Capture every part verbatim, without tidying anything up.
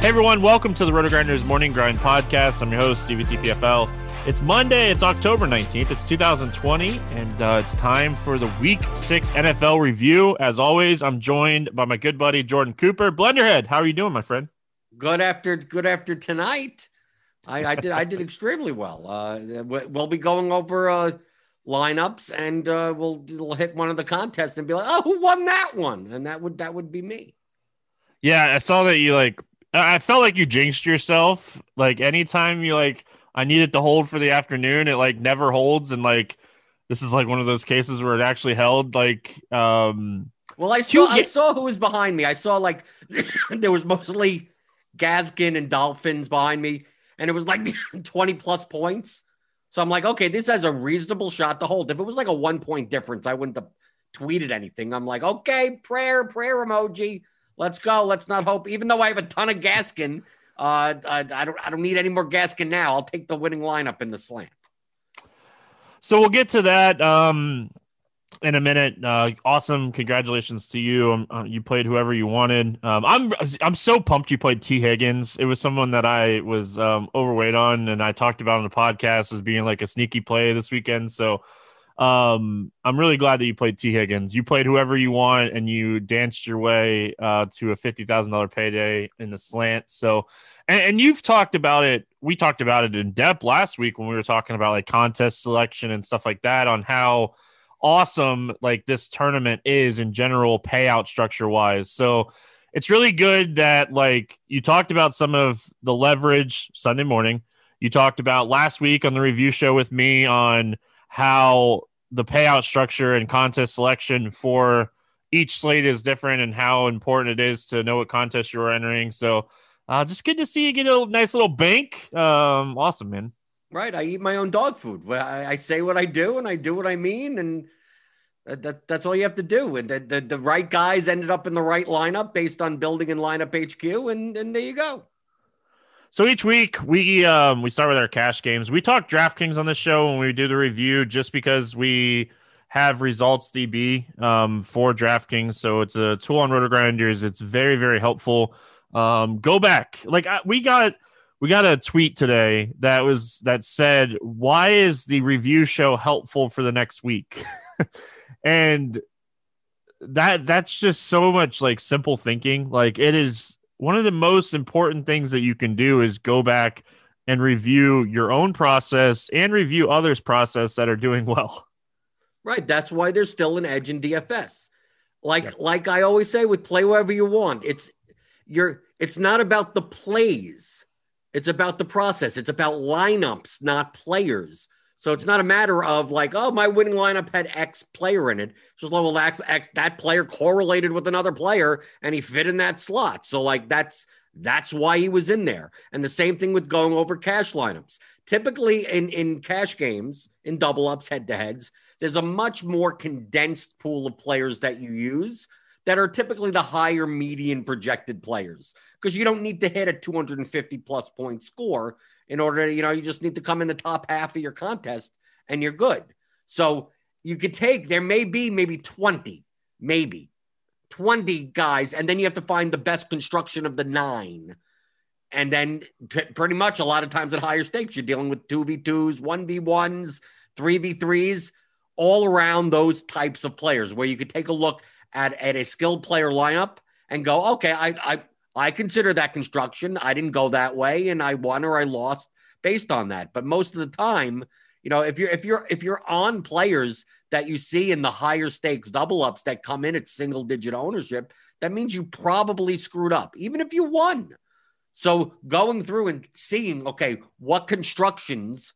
Hey everyone, welcome to the Roto-Grinders Morning Grind Podcast. I'm your host, Stevie T P F L. It's Monday, it's October nineteenth, it's two thousand twenty, and uh, it's time for the Week six N F L review. As always, I'm joined by my good buddy, Jordan Cooper. Blenderhead, how are you doing, my friend? Good after good after tonight. I, I did I did extremely well. Uh, we'll be going over uh, lineups, and uh, we'll, we'll hit one of the contests and be like, oh, who won that one? And that would that would be me. Yeah, I saw that you like... I felt like you jinxed yourself. Like anytime you like, I need it to hold for the afternoon. It like never holds. And like, this is like one of those cases where it actually held. Like, um, well, I saw, I saw who was behind me. I saw like, there was mostly Gaskin and Dolphins behind me. And it was like twenty plus points. So I'm like, okay, this has a reasonable shot to hold. If it was like a one point difference, I wouldn't have tweeted anything. I'm like, okay, prayer, prayer emoji. Let's go. Let's not hope. Even though I have a ton of Gaskin, uh, I, I don't. I don't need any more Gaskin now. I'll take the winning lineup in the slant. So we'll get to that um, in a minute. Uh, awesome! Congratulations to you. Um, uh, you played whoever you wanted. Um, I'm. I'm so pumped you played T. Higgins. It was someone that I was um, overweight on, and I talked about on the podcast as being like a sneaky play this weekend. So. Um, I'm really glad that you played T. Higgins. You played whoever you want, and you danced your way uh, to a fifty thousand dollars payday in the slant. So, and, and you've talked about it. We talked about it in depth last week when we were talking about like contest selection and stuff like that on how awesome like this tournament is in general payout structure wise. So it's really good that like you talked about some of the leverage Sunday morning. You talked about last week on the review show with me on how the payout structure and contest selection for each slate is different and how important it is to know what contest you're entering. So uh, just good to see you get a nice little bank. Um, awesome, man. Right. I eat my own dog food. I, I say what I do and I do what I mean. And that, that's all you have to do. And the, the, the right guys ended up in the right lineup based on building in Lineup H Q. And, and there you go. So each week we um, we start with our cash games. We talk DraftKings on this show when we do the review, just because we have Results D B um, for DraftKings. So it's a tool on Roto-Grinders. It's very very helpful. Um, go back, like I, we got we got a tweet today that was that said, "Why is the review show helpful for the next week?" And that that's just so much like simple thinking. Like it is. One of the most important things that you can do is go back and review your own process and review others' process that are doing well. Right. That's why there's still an edge in D F S. Like, yeah. like I always say with play wherever you want, it's you're, it's not about the plays. It's about the process. It's about lineups, not players. So it's not a matter of like, oh, my winning lineup had X player in it. It's just like, well, that, X, that player correlated with another player and he fit in that slot. So like, that's, that's why he was in there. And the same thing with going over cash lineups. Typically in, in cash games, in double ups, head to heads, there's a much more condensed pool of players that you use that are typically the higher median projected players, because you don't need to hit a two hundred fifty plus point score in order to, you know, you just need to come in the top half of your contest and you're good. So you could take, there may be maybe twenty, maybe twenty guys. And then you have to find the best construction of the nine. And then t- pretty much a lot of times at higher stakes, you're dealing with two v twos, one v ones, three v threes, all around those types of players where you could take a look at, at a skilled player lineup and go, okay, I, I, I consider that construction. I didn't go that way, and I won or I lost based on that. But most of the time, you know, if you're if you're if you're on players that you see in the higher stakes double ups that come in at single digit ownership, that means you probably screwed up, even if you won. So going through and seeing, okay, what constructions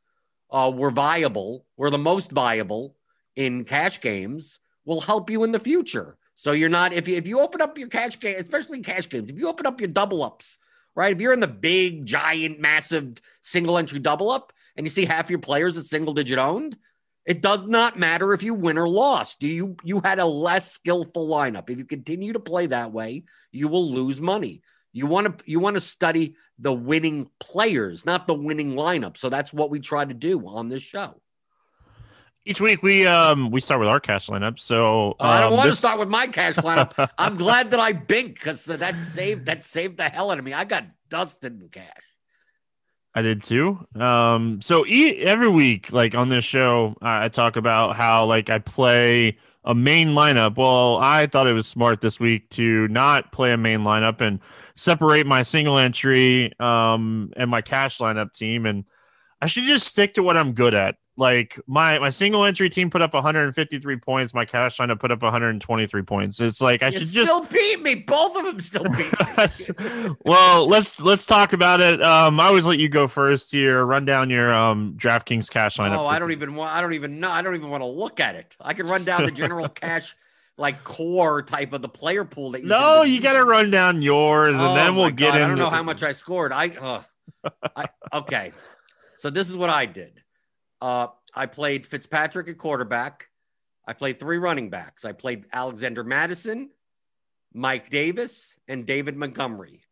uh, were viable, were the most viable in cash games, will help you in the future. So you're not, if you, if you open up your cash game, especially cash games, if you open up your double ups, right? If you're in the big, giant, massive single entry double up and you see half your players at single digit owned, it does not matter if you win or lost. Do you, you had a less skillful lineup. If you continue to play that way, you will lose money. You want to, you want to study the winning players, not the winning lineup. So that's what we try to do on this show. Each week we um we start with our cash lineup. So um, I don't want this... to start with my cash lineup. I'm glad that I binked, because that saved that saved the hell out of me. I got dusted in cash. I did too. Um, so e- every week, like on this show, I-, I talk about how like I play a main lineup. Well, I thought it was smart this week to not play a main lineup and separate my single entry um and my cash lineup team, and I should just stick to what I'm good at. Like my, my single entry team put up one hundred fifty-three points. My cash lineup put up one hundred twenty-three points. It's like, I you should still just beat me. Both of them still beat me. Well, let's, let's talk about it. Um, I always let you go first here. Run down your um, DraftKings cash lineup. Oh, I don't even want, I don't even know. I don't even want to look at it. I can run down the general cash, like core type of the player pool that you No, you got to run down yours and oh, then we'll get in. I don't know how much I scored. I, uh, I okay. So this is what I did. Uh, I played Fitzpatrick at quarterback. I played three running backs. I played Alexander Madison, Mike Davis, and David Montgomery.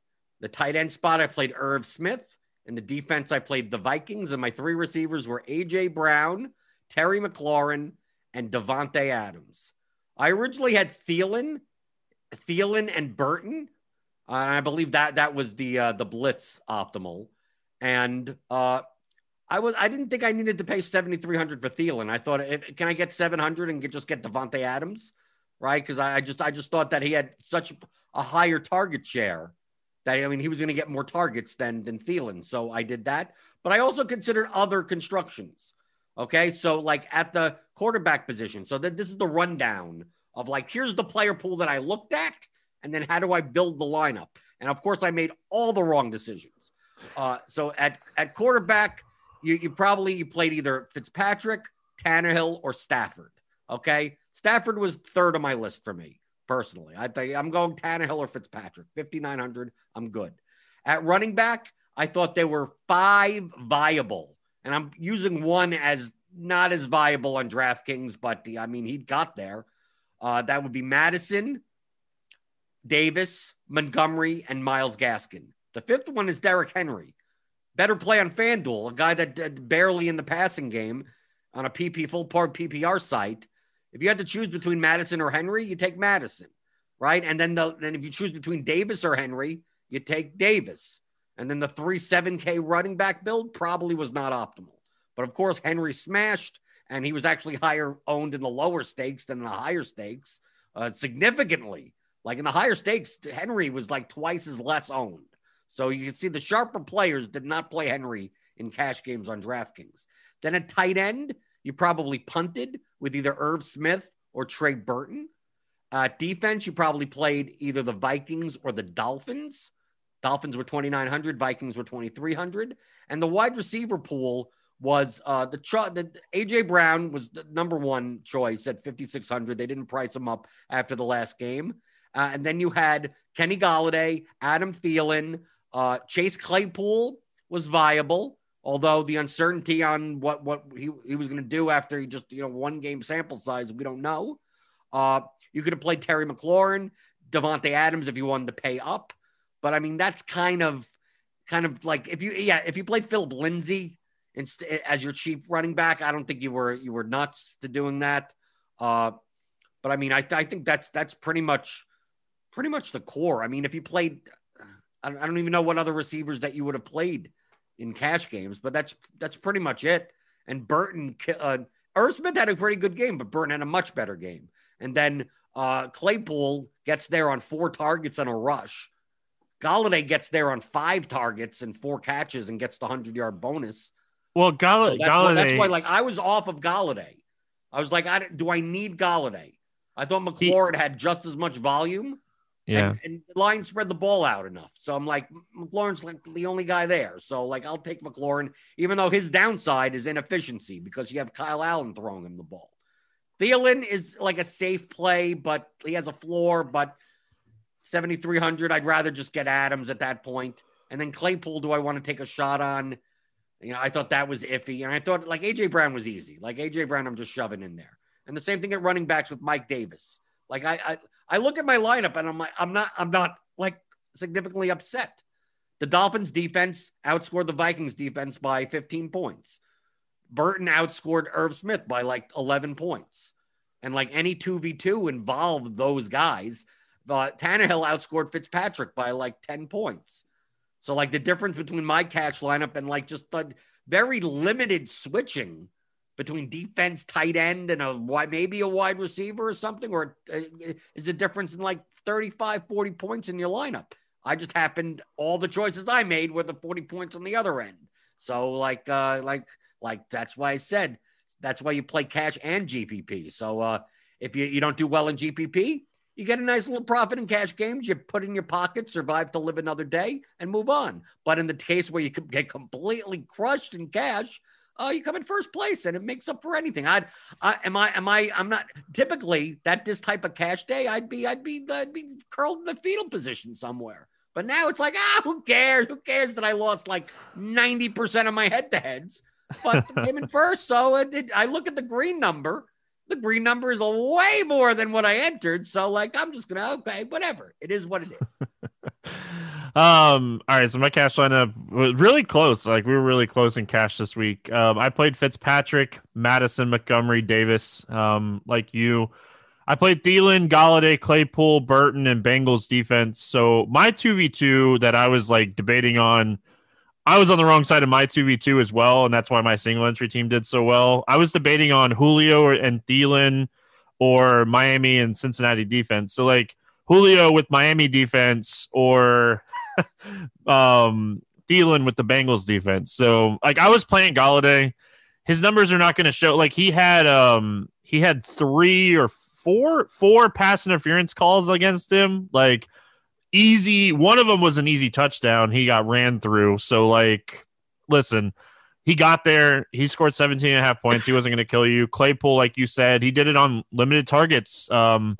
The tight end spot, I played Irv Smith. In the defense, I played the Vikings. And my three receivers were A J Brown, Terry McLaurin, and Davante Adams. I originally had Thielen, Thielen and Burton. Uh, I believe that that was the uh, the blitz optimal. And uh I was. I didn't think I needed to pay seven thousand three hundred dollars for Thielen. I thought, can I get seven hundred dollars and get, just get Davante Adams, right? Because I, I just, I just thought that he had such a higher target share that I mean he was going to get more targets than than Thielen. So I did that. But I also considered other constructions. Okay, so like at the quarterback position. So that this is the rundown of like, here's the player pool that I looked at, and then how do I build the lineup? And of course, I made all the wrong decisions. Uh, so at at quarterback. You, you probably you played either Fitzpatrick, Tannehill, or Stafford. Okay, Stafford was third on my list for me personally. I think I'm going Tannehill or Fitzpatrick, fifty-nine hundred. I'm good. At running back, I thought there were five viable, and I'm using one as not as viable on DraftKings, but the, I mean he got there. Uh, that would be Madison, Davis, Montgomery, and Myles Gaskin. The fifth one is Derrick Henry. Better play on FanDuel, a guy that barely in the passing game on a P P full part P P R site. If you had to choose between Madison or Henry, you take Madison, right? And then the, then if you choose between Davis or Henry, you take Davis. And then the three seven K running back build probably was not optimal. But of course, Henry smashed, and he was actually higher owned in the lower stakes than in the higher stakes uh, significantly. Like in the higher stakes, Henry was like twice as less owned. So you can see the sharper players did not play Henry in cash games on DraftKings. Then at tight end, you probably punted with either Irv Smith or Trey Burton. Uh, defense, you probably played either the Vikings or the Dolphins. Dolphins were twenty-nine hundred, Vikings were twenty-three hundred. And the wide receiver pool was uh, the, tr- the A J Brown was the number one choice at fifty-six hundred. They didn't price him up after the last game. Uh, and then you had Kenny Golladay, Adam Thielen, uh, Chase Claypool was viable, although the uncertainty on what, what he, he was going to do after he just, you know, one game sample size, we don't know. Uh, you could have played Terry McLaurin, Devontae Adams, if you wanted to pay up. But I mean, that's kind of, kind of like if you, yeah, if you play Philip Lindsay instead as your cheap running back, I don't think you were, you were nuts to doing that. Uh, but I mean, I, th- I think that's, that's pretty much, pretty much the core. I mean, if you played, I don't, I don't even know what other receivers that you would have played in cash games, but that's, that's pretty much it. And Burton, uh, Ersmith had a pretty good game, but Burton had a much better game. And then uh, Claypool gets there on four targets and a rush. Golladay gets there on five targets and four catches and gets the one hundred-yard bonus. Well, Gall- so that's Golladay... Why, that's why, like, I was off of Golladay. I was like, I, do I need Golladay? I thought McLaurin he... had just as much volume. Yeah. And, and the Lions spread the ball out enough. So I'm like, McLaurin's like the only guy there. So, like, I'll take McLaurin, even though his downside is inefficiency because you have Kyle Allen throwing him the ball. Thielen is like a safe play, but he has a floor, but... seventy-three hundred, I'd rather just get Adams at that point. And then Claypool, do I want to take a shot on? You know, I thought that was iffy. And I thought, like, A J Brown was easy. Like, A J Brown, I'm just shoving in there. And the same thing at running backs with Mike Davis. Like, I I, I look at my lineup and I'm like, I'm not, I'm not, like, significantly upset. The Dolphins defense outscored the Vikings defense by fifteen points. Burton outscored Irv Smith by, like, eleven points. And, like, any two v two involved those guys. Uh, Tannehill outscored Fitzpatrick by like ten points. So like the difference between my cash lineup and like just the very limited switching between defense, tight end, and a wide, maybe a wide receiver or something, or uh, is a difference in like thirty-five, forty points in your lineup. I just happened, all the choices I made were the forty points on the other end. So like, uh, like, like, that's why I said, that's why you play cash and G P P. So uh, if you, you don't do well in G P P, you get a nice little profit in cash games. You put in your pocket, survive to live another day, and move on. But in the case where you get completely crushed in cash, uh, you come in first place, and it makes up for anything. I'd, I am I am I I'm not typically that this type of cash day. I'd be I'd be I'd be curled in the fetal position somewhere. But now it's like, ah, who cares? Who cares that I lost like ninety percent of my head-to-heads, but I came in first. So it, it, I look at the green number. The green number is way more than what I entered. So, like, I'm just going to, okay, whatever. It is what it is. um. All right, so my cash lineup was really close. Like, we were really close in cash this week. Um, I played Fitzpatrick, Madison, Montgomery, Davis, um, like you. I played Thielen, Golladay, Claypool, Burton, and Bengals defense. So my two v two that I was, like, debating on, I was on the wrong side of my two v two as well, and that's why my single entry team did so well. I was debating on Julio and Thielen or Miami and Cincinnati defense. So, like, Julio with Miami defense or um, Thielen with the Bengals defense. So, like, I was playing Golladay. His numbers are not going to show. Like, he had um, he had three or four four pass interference calls against him. Like, easy, one of them was an easy touchdown. He got ran through. So, like, listen, he got there. He scored seventeen and a half points. He wasn't going to kill you. Claypool, like you said, he did it on limited targets. Um,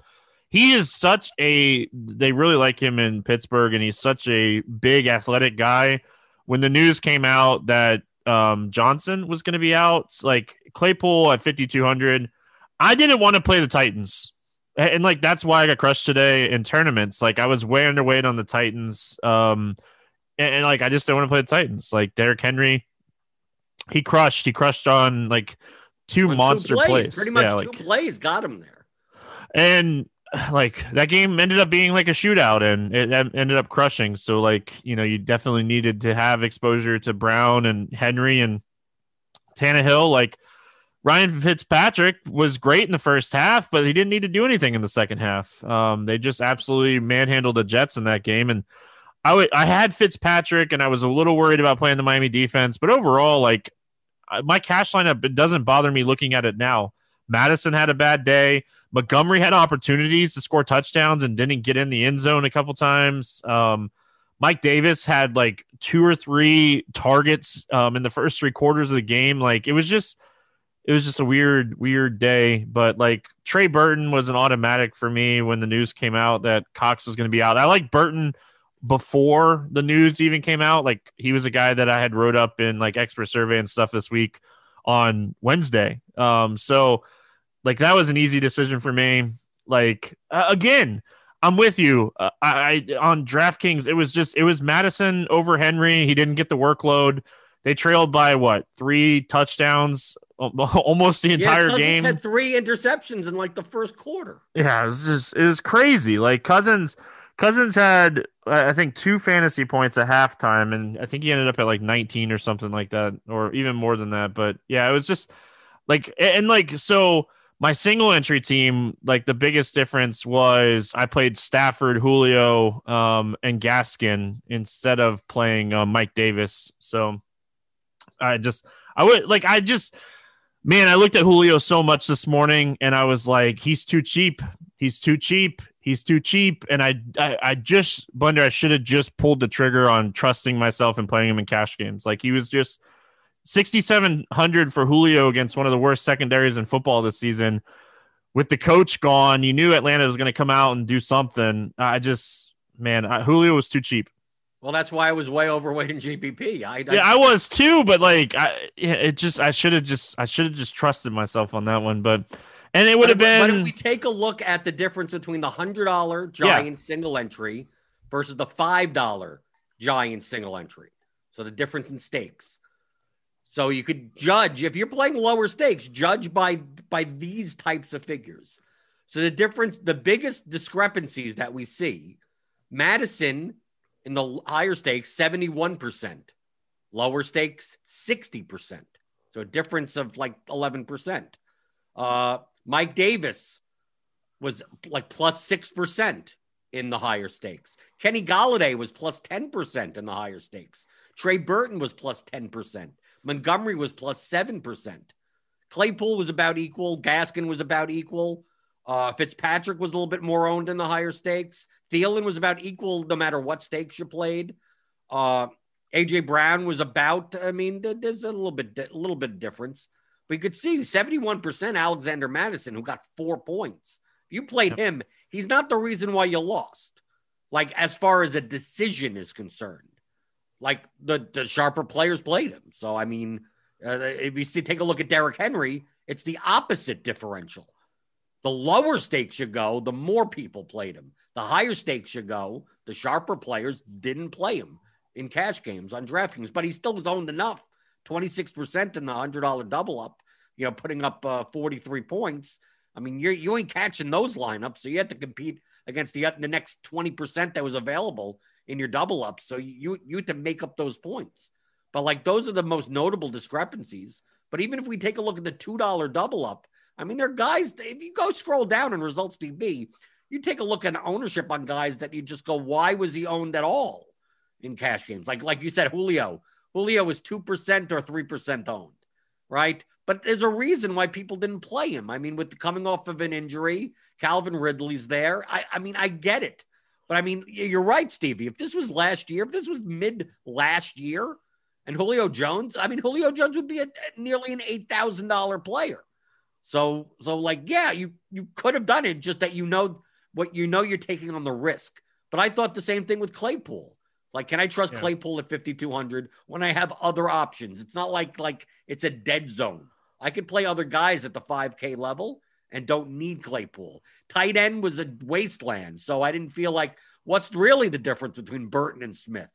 he is such a, they really like him in Pittsburgh, and he's such a big athletic guy. When the news came out that um, Johnson was going to be out, like, Claypool at fifty-two hundred, I didn't want to play the Titans. And, like, that's why I got crushed today in tournaments. Like, I was way underweight on the Titans. Um, and, and, like, I just didn't want to play the Titans. Like, Derrick Henry, he crushed. He crushed on, like, two on monster two plays. plays. Pretty much yeah, two like, plays got him there. And, like, that game ended up being, like, a shootout. And it ended up crushing. So, like, you know, you definitely needed to have exposure to Brown and Henry and Tannehill. Like, Ryan Fitzpatrick was great in the first half, but he didn't need to do anything in the second half. Um, they just absolutely manhandled the Jets in that game. And I, w- I had Fitzpatrick, and I was a little worried about playing the Miami defense. But overall, like, my cash lineup, it doesn't bother me looking at it now. Madison had a bad day. Montgomery had opportunities to score touchdowns and didn't get in the end zone a couple times. Um, Mike Davis had like two or three targets um, in the first three quarters of the game. Like it was just, it was just a weird, weird day. But like Trey Burton was an automatic for me when the news came out that Cox was going to be out. I like Burton before the news even came out. Like he was a guy that I had wrote up in like expert survey and stuff this week on Wednesday. Um, so like that was an easy decision for me. Like uh, again, I'm with you. Uh, I, I on DraftKings, it was just it was Madison over Henry. He didn't get the workload. They trailed by what three touchdowns, almost the entire yeah, game. Had three interceptions in like the first quarter. Yeah, it was just it was crazy. Like Cousins, Cousins had I think two fantasy points at halftime, and I think he ended up at like nineteen or something like that, or even more than that. But yeah, it was just like and like so. My single entry team, like the biggest difference was I played Stafford, Julio, um, and Gaskin instead of playing uh, Mike Davis. So I just, I would like, I just, man, I looked at Julio so much this morning and I was like, he's too cheap. He's too cheap. He's too cheap. And I, I, I just, Blender, I should have just pulled the trigger on trusting myself and playing him in cash games. Like he was just, sixty-seven hundred for Julio against one of the worst secondaries in football this season. With the coach gone, you knew Atlanta was going to come out and do something. I just, man, I, Julio was too cheap. Well, that's why I was way overweight in G P P. I, I, yeah, I was too, but like, I, it just, I should have just, I should have just trusted myself on that one. But, and it would have been. But if we take a look at the difference between the one hundred dollars Giant yeah. single entry versus the five dollars Giant single entry. So the difference in stakes. So you could judge, if you're playing lower stakes, judge by by these types of figures. So the difference, the biggest discrepancies that we see, Madison in the higher stakes, seventy-one percent. Lower stakes, sixty percent. So a difference of like eleven percent. Uh, Mike Davis was like plus six percent in the higher stakes. Kenny Golladay was plus ten percent in the higher stakes. Trey Burton was plus ten percent. Montgomery was plus seven percent. Claypool was about equal. Gaskin was about equal. Uh, Fitzpatrick was a little bit more owned in the higher stakes. Thielen was about equal no matter what stakes you played. Uh, A J. Brown was about, I mean, there's a little bit a little bit of difference. But you could see seventy-one percent Alexander Madison, who got four points. If you played him, he's not the reason why you lost. Like, as far as a decision is concerned. Like the, the sharper players played him. So, I mean, uh, if you see, take a look at Derrick Henry, it's the opposite differential. The lower stakes you go, the more people played him. The higher stakes you go, the sharper players didn't play him in cash games on DraftKings, but he still was owned enough, twenty-six percent in the one hundred dollars double up, you know, putting up uh, forty-three points. I mean, you're, you ain't catching those lineups, so you had to compete against the, the next twenty percent that was available in your double up. So you, you had to make up those points, but like, those are the most notable discrepancies. But even if we take a look at the two dollars double up, I mean, there are guys, if you go scroll down in Results D B, you take a look at ownership on guys that you just go, why was he owned at all in cash games? Like, like you said, Julio, Julio was two percent or three percent owned. Right. But there's a reason why people didn't play him. I mean, with the coming off of an injury, Calvin Ridley's there. I, I mean, I get it. But I mean, you're right, Stevie. If this was last year, if this was mid last year and Julio Jones, I mean, Julio Jones would be a, a nearly an eight thousand dollars player. So, so like, yeah, you, you could have done it, just that, you know, what, you know, you're taking on the risk. But I thought the same thing with Claypool. Like, can I trust yeah. Claypool at fifty-two hundred when I have other options? It's not like, like it's a dead zone. I could play other guys at the five K level and don't need Claypool. Tight end was a wasteland. So I didn't feel like, what's really the difference between Burton and Smith,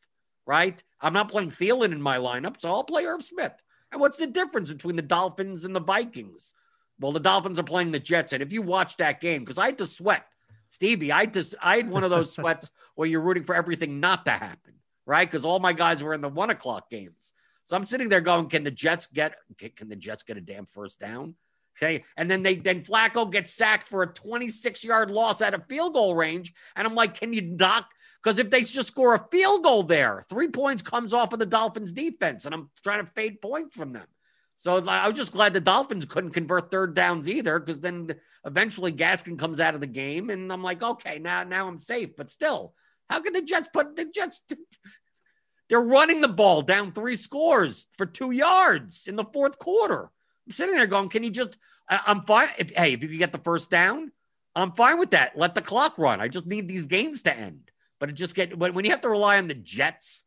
right? I'm not playing Thielen in my lineup, so I'll play Irv Smith. And what's the difference between the Dolphins and the Vikings? Well, the Dolphins are playing the Jets. And if you watch that game, because I had to sweat, Stevie, I just, I had one of those sweats where you're rooting for everything not to happen, right? Because all my guys were in the one o'clock games. So I'm sitting there going, can the Jets get, can the Jets get a damn first down? Okay. And then they, then Flacco gets sacked for a twenty-six yard loss at a field goal range. And I'm like, can you knock? Because if they just score a field goal there, three points comes off of the Dolphins defense. And I'm trying to fade points from them. So I was just glad the Dolphins couldn't convert third downs either. Because then eventually Gaskin comes out of the game and I'm like, okay, now, now I'm safe, but still, How could the Jets put the Jets? They're running the ball down three scores for two yards in the fourth quarter. I'm sitting there going, can you just, I, I'm fine. If, hey, if you can get the first down, I'm fine with that. Let the clock run. I just need these games to end. But it just get when, when you have to rely on the Jets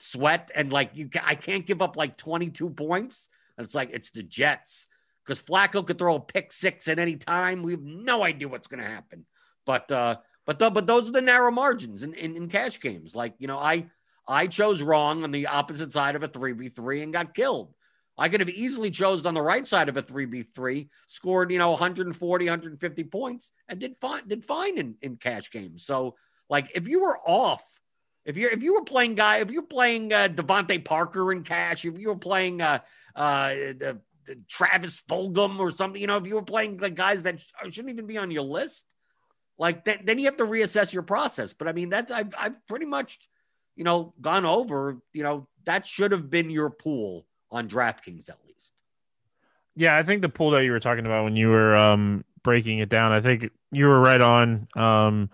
sweat and like, you, I can't give up like twenty-two points. And it's like, it's the Jets because Flacco could throw a pick six at any time. We have no idea what's going to happen. But, uh, but, the, but those are the narrow margins in, in, in cash games. Like, you know, I, I chose wrong on the opposite side of a three v three and got killed. I could have easily chose on the right side of a three v three, scored, you know, one forty, one fifty points, and did fine, did fine in, in cash games. So, like, if you were off, if you if you were playing guy, if you're playing uh, Devontae Parker in cash, if you were playing uh, uh, the, the Travis Fulgham or something, you know, if you were playing like guys that sh- shouldn't even be on your list, like, th- then you have to reassess your process. But I mean, that's I've I've pretty much. you know, gone over, you know, that should have been your pool on DraftKings at least. Yeah, I think the pool that you were talking about when you were um, breaking it down, I think you were right on. Um,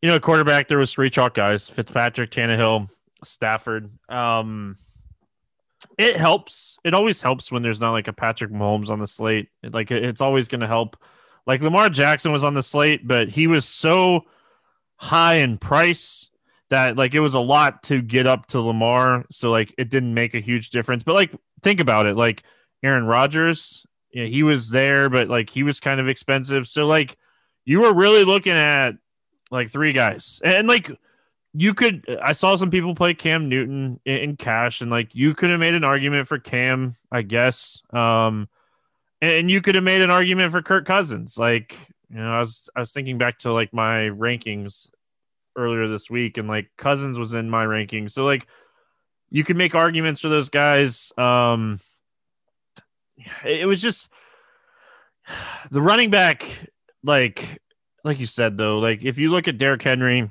you know, quarterback, there was three chalk guys, Fitzpatrick, Tannehill, Stafford. Um, it helps. It always helps when there's not like a Patrick Mahomes on the slate. It, like it's always going to help. Like Lamar Jackson was on the slate, but he was so high in price that like it was a lot to get up to Lamar. So like it didn't make a huge difference, but like, think about it. Like Aaron Rodgers, you know, he was there, but like, he was kind of expensive. So like you were really looking at like three guys and like you could, I saw some people play Cam Newton in, in cash and like, you could have made an argument for Cam, I guess. Um, and, and you could have made an argument for Kirk Cousins. Like, you know, I was, I was thinking back to like my rankings earlier this week and like Cousins was in my ranking. So like you can make arguments for those guys. Um, it was just the running back. Like, like you said, though, like if you look at Derrick Henry,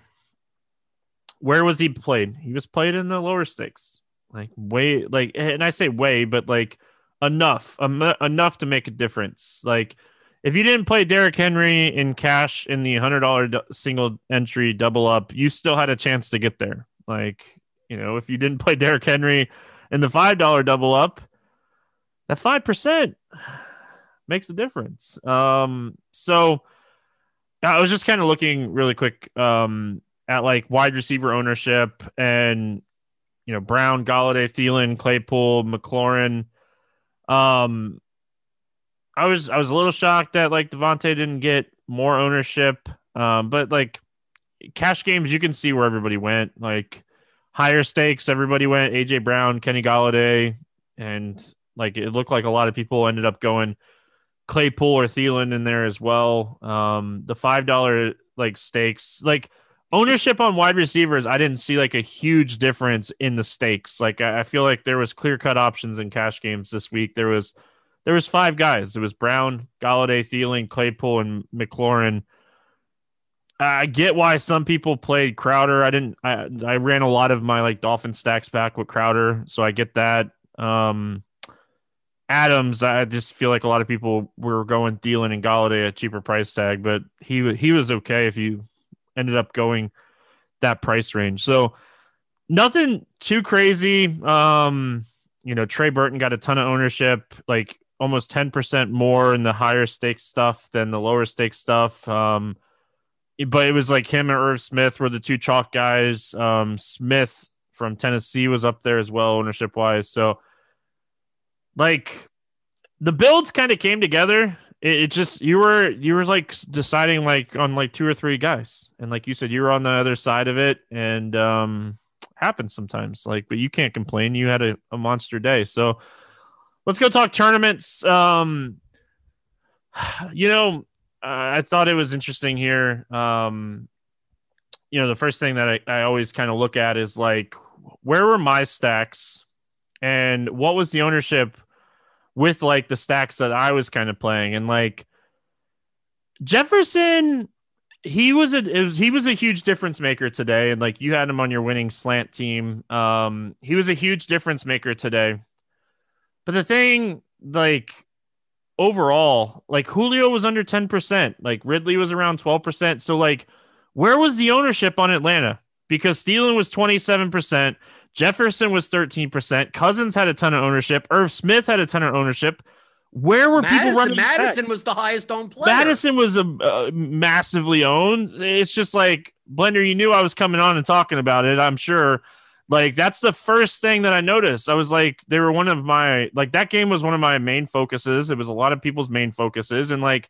where was he played? He was played in the lower stakes, like way, like, and I say way, but like enough, um, enough to make a difference. Like, if you didn't play Derrick Henry in cash in the one hundred dollars single entry double up, you still had a chance to get there. Like, you know, if you didn't play Derrick Henry in the five dollars double up, that five percent makes a difference. Um, so I was just kind of looking really quick um, at like wide receiver ownership and, you know, Brown, Galladay, Thielen, Claypool, McLaurin. Um, I was I was a little shocked that like Devontae didn't get more ownership, um, but like cash games, you can see where everybody went. Like higher stakes, everybody went A J Brown, Kenny Galladay, and like it looked like a lot of people ended up going Claypool or Thielen in there as well. Um, the five dollar like stakes, like ownership on wide receivers, I didn't see like a huge difference in the stakes. Like I, I feel like there was clear cut options in cash games this week. There was. There was five guys. It was Brown, Galladay, Thielen, Claypool, and McLaurin. I get why some people played Crowder. I didn't. I, I ran a lot of my like Dolphin stacks back with Crowder, so I get that. Um, Adams, I just feel like a lot of people were going Thielen and Galladay at cheaper price tag, but he he was okay if you ended up going that price range. So nothing too crazy. Um, you know, Trey Burton got a ton of ownership, like almost ten percent more in the higher stakes stuff than the lower stakes stuff. Um, but it was like him and Irv Smith were the two chalk guys. Um, Smith from Tennessee was up there as well, ownership wise. So like the builds kind of came together. It, it just, you were, you were like deciding like on like two or three guys. And like you said, you were on the other side of it. And, um, happens sometimes, like, but you can't complain. You had a, a monster day. So let's go talk tournaments. Um, you know, I thought it was interesting here. Um, you know, the first thing that I, I always kind of look at is like, where were my stacks and what was the ownership with like the stacks that I was kind of playing? And like Jefferson, He was a it was, he was a huge difference maker today, and like you had him on your winning slant team. Um, he was a huge difference maker today. But the thing, like overall, like Julio was under ten percent, like Ridley was around twelve percent. So like, where was the ownership on Atlanta? because Thielen was twenty-seven percent. Jefferson was thirteen percent. Cousins had a ton of ownership. Irv Smith had a ton of ownership. Where were Madison, people running Madison back? Was the highest owned player. Madison was a, uh, massively owned. It's just like, Blender, you knew I was coming on and talking about it, I'm sure. Like, that's the first thing that I noticed. I was like, they were one of my, like, that game was one of my main focuses. It was a lot of people's main focuses. And, like,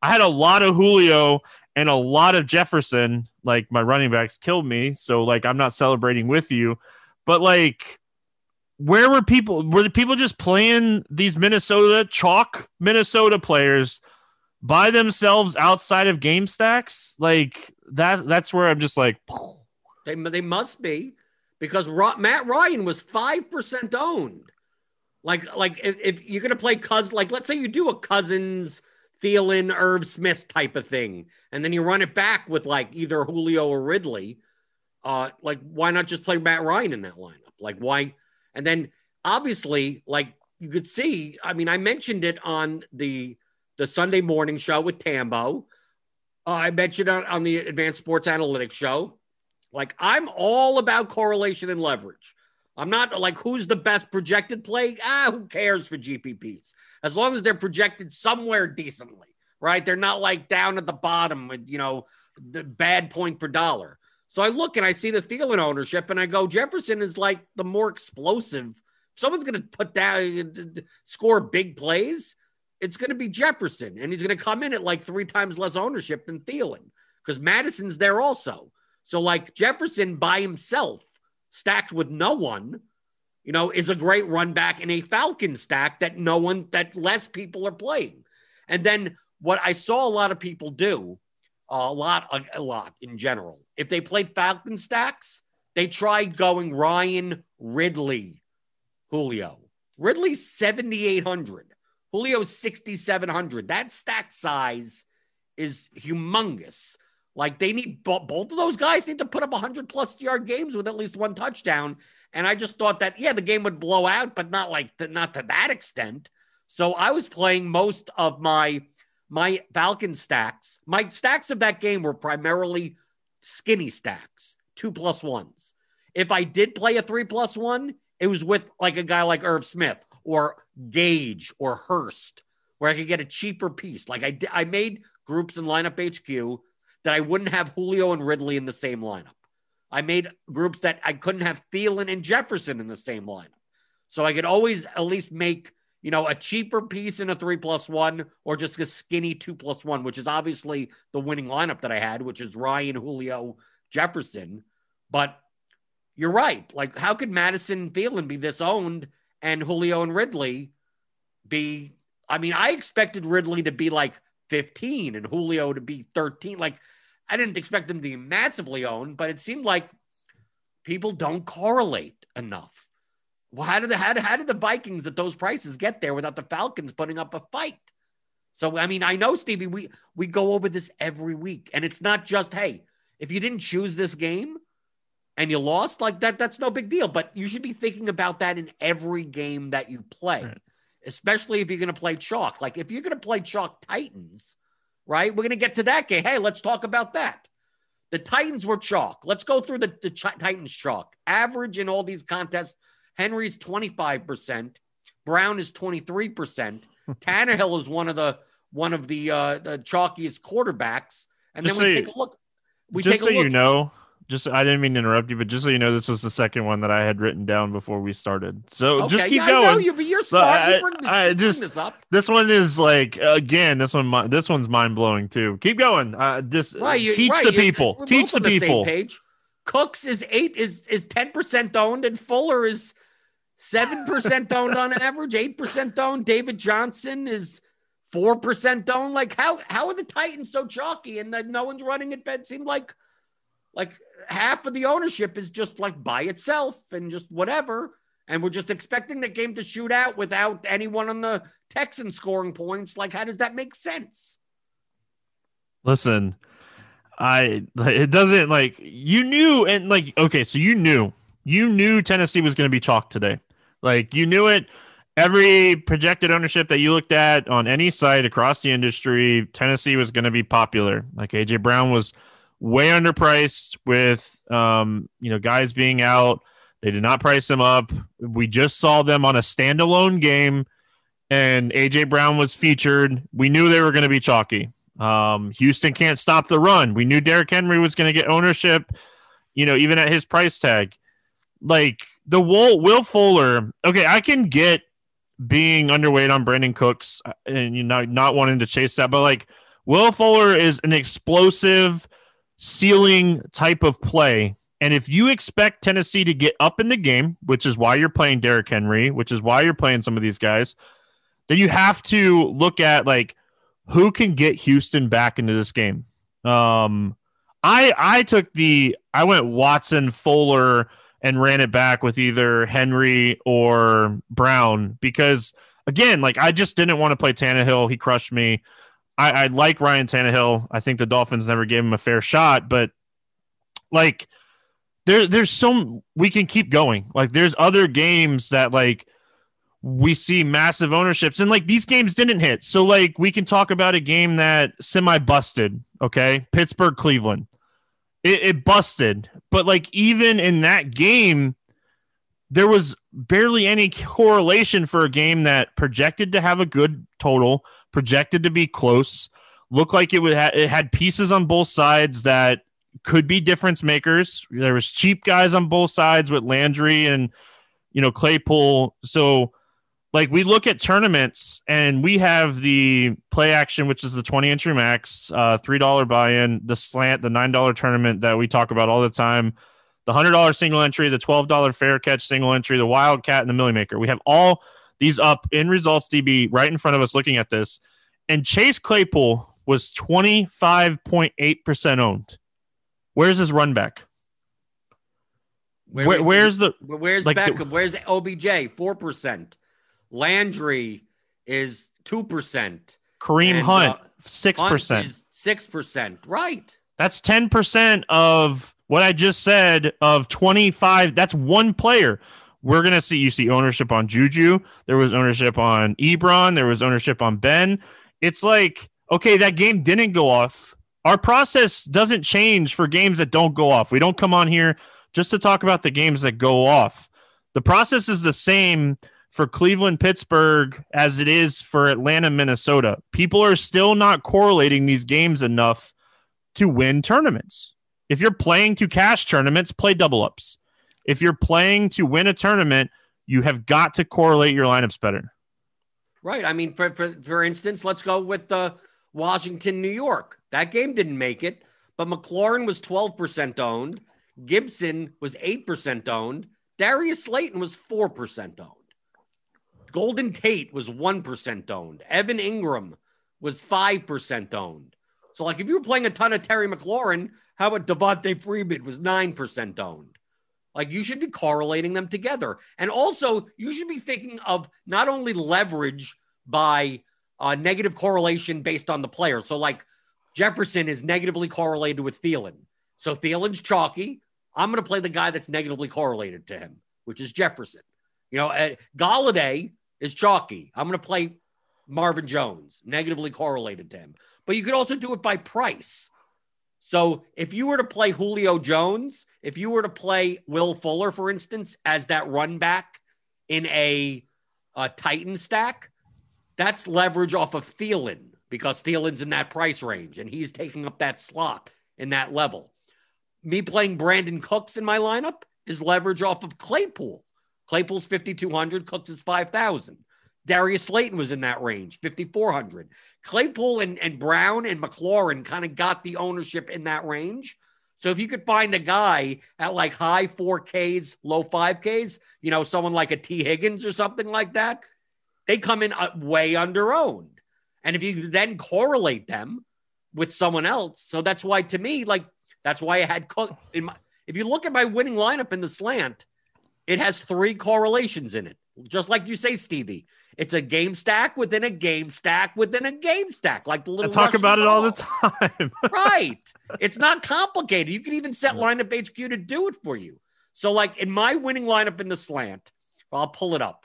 I had a lot of Julio and a lot of Jefferson. Like, my running backs killed me. So, like, I'm not celebrating with you. But, like, where were people? Were the people just playing these Minnesota chalk Minnesota players by themselves outside of game stacks? Like that. That's where I'm just like, they they must be, because Matt Ryan was five percent owned. Like like if, if you're gonna play Cousins, like let's say you do a Cousins, Thielen, Irv Smith type of thing, and then you run it back with like either Julio or Ridley. Uh, like why not just play Matt Ryan in that lineup? Like why? And then obviously, like you could see, I mean, I mentioned it on the the Sunday morning show with Tambo. Uh, I mentioned it on, on the Advanced Sports Analytics show. Like I'm all about correlation and leverage. I'm not like who's the best projected play. Ah, who cares for G P Ps? As long as they're projected somewhere decently, right? They're not like down at the bottom with, you know, the bad point per dollar. So I look and I see the Thielen ownership and I go, Jefferson is like the more explosive. If someone's going to put down, score big plays, it's going to be Jefferson. And he's going to come in at like three times less ownership than Thielen because Madison's there also. So like Jefferson by himself stacked with no one, you know, is a great run back in a Falcon stack that no one, that less people are playing. And then what I saw a lot of people do Uh, a lot, a, a lot in general. If they played Falcon stacks, they tried going Ryan, Ridley, Julio. Ridley's seventy-eight hundred. Julio's sixty-seven hundred. That stack size is humongous. Like they need, both of those guys need to put up one hundred plus yard games with at least one touchdown. And I just thought that, yeah, the game would blow out, but not like, to, not to that extent. So I was playing most of my, My Falcon stacks, my stacks of that game were primarily skinny stacks, two plus ones. If I did play a three plus one, it was with like a guy like Irv Smith or Gage or Hurst, where I could get a cheaper piece. Like I did, I made groups in Lineup H Q that I wouldn't have Julio and Ridley in the same lineup. I made groups that I couldn't have Thielen and Jefferson in the same lineup. So I could always at least make, you know, a cheaper piece in a three plus one or just a skinny two plus one, which is obviously the winning lineup that I had, which is Ryan, Julio, Jefferson. But you're right. Like, how could Madison, Thielen be this owned and Julio and Ridley be? I mean, I expected Ridley to be like fifteen and Julio to be thirteen. Like, I didn't expect them to be massively owned, but it seemed like people don't correlate enough. Well, how did the how, how did the Vikings at those prices get there without the Falcons putting up a fight? So, I mean, I know, Stevie, we we go over this every week, and it's not just, hey, if you didn't choose this game and you lost, like that, that's no big deal. But you should be thinking about that in every game that you play, right? Especially if you're going to play chalk. Like if you're going to play chalk Titans, right? We're going to get to that game. Hey, let's talk about that. The Titans were chalk. Let's go through the, the Ch- Titans chalk average in all these contests. Henry's twenty-five percent, Brown is twenty-three percent, Tannehill is one of the one of the, uh, the chalkiest quarterbacks, and just then we so take you, a look. We just take so a look. You know, just I didn't mean to interrupt you, but just so you know, this was the second one that I had written down before we started. So okay, just keep yeah, going. I know you, but you're smart. So you bring, I, I you just, bring this up. This one is like again. This one, this one's mind blowing too. Keep going. Uh, just right, you, teach, right, the people, teach the people. Teach the people. Page. Cooks is eight is is ten percent owned, and Fuller is seven percent owned on average, eight percent owned. David Johnson is four percent owned. Like how, how are the Titans so chalky and that no one's running it? It seemed like, like half of the ownership is just like by itself and just whatever. And we're just expecting the game to shoot out without anyone on the Texans scoring points. Like, how does that make sense? Listen, I, it doesn't like you knew and like, okay, so you knew, you knew Tennessee was going to be chalked today. Like, you knew it. Every projected ownership that you looked at on any site across the industry, Tennessee was going to be popular. Like, A J Brown was way underpriced with, um, you know, guys being out. They did not price him up. We just saw them on a standalone game, and A J Brown was featured. We knew they were going to be chalky. Um, Houston can't stop the run. We knew Derrick Henry was going to get ownership, you know, even at his price tag. Like the Will, Will Fuller. Okay, I can get being underweight on Brandon Cooks and you not not wanting to chase that, but like Will Fuller is an explosive ceiling type of play. And if you expect Tennessee to get up in the game, which is why you're playing Derrick Henry, which is why you're playing some of these guys, then you have to look at like who can get Houston back into this game. Um, I I took the I went Watson, Fuller, and ran it back with either Henry or Brown because again, like I just didn't want to play Tannehill. He crushed me. I, I like Ryan Tannehill. I think the Dolphins never gave him a fair shot, but like. There, there's some we can keep going. Like there's other games that like we see massive ownerships and like these games didn't hit. So like we can talk about a game that semi busted. Okay. Pittsburgh, Cleveland, it, it busted. But like, even in that game, there was barely any correlation for a game that projected to have a good total, projected to be close, looked like it would ha- it had pieces on both sides that could be difference makers. There was cheap guys on both sides with Landry and, you know, Claypool. So like we look at tournaments and we have the play action, which is the twenty entry max, uh, three dollars buy-in, the slant, the nine dollars tournament that we talk about all the time, the one hundred dollars single entry, the twelve dollars fair catch single entry, the Wildcat and the Millie Maker. We have all these up in Results D B right in front of us looking at this. And Chase Claypool was twenty-five point eight percent owned. Where's his run back? Where, where's, where's the, the where's like Beckham? The, where's O B J? Four percent. Landry is two percent. Kareem and, Hunt, six uh, percent. Six percent. Right. That's ten percent of what I just said of twenty-five. That's one player. We're gonna see you see ownership on Juju. There was ownership on Ebron. There was ownership on Ben. It's like, okay, that game didn't go off. Our process doesn't change for games that don't go off. We don't come on here just to talk about the games that go off. The process is the same for Cleveland, Pittsburgh, as it is for Atlanta, Minnesota. People are still not correlating these games enough to win tournaments. If you're playing to cash tournaments, play double ups. If you're playing to win a tournament, you have got to correlate your lineups better. Right. I mean, for for, for instance, let's go with the Washington, New York. That game didn't make it, but McLaurin was twelve percent owned. Gibson was eight percent owned. Darius Slayton was four percent owned. Golden Tate was one percent owned. Evan Ingram was five percent owned. So like if you were playing a ton of Terry McLaurin, how about Devontae Freeman was nine percent owned? Like you should be correlating them together. And also you should be thinking of not only leverage by Uh, negative correlation based on the player. So like Jefferson is negatively correlated with Thielen. So Thielen's chalky. I'm going to play the guy that's negatively correlated to him, which is Jefferson. You know, uh, Golladay is chalky. I'm going to play Marvin Jones, negatively correlated to him. But you could also do it by price. So if you were to play Julio Jones, if you were to play Will Fuller, for instance, as that run back in a, a Titan stack, that's leverage off of Thielen because Thielen's in that price range and he's taking up that slot in that level. Me playing Brandon Cooks in my lineup is leverage off of Claypool. Claypool's fifty-two hundred, Cooks is five thousand. Darius Slayton was in that range, fifty-four hundred. Claypool and, and Brown and McLaurin kind of got the ownership in that range. So if you could find a guy at like high four Ks, low five Ks, you know, someone like a T Higgins or something like that, they come in way under-owned. And if you then correlate them with someone else, so that's why, to me, like, that's why I had Cook. In my, if you look at my winning lineup in the slant, it has three correlations in it. Just like you say, Stevie, it's a game stack within a game stack within a game stack. Like the little I talk about it all the time. Right. It's not complicated. You can even set Lineup H Q to do it for you. So, like, in my winning lineup in the slant, I'll pull it up.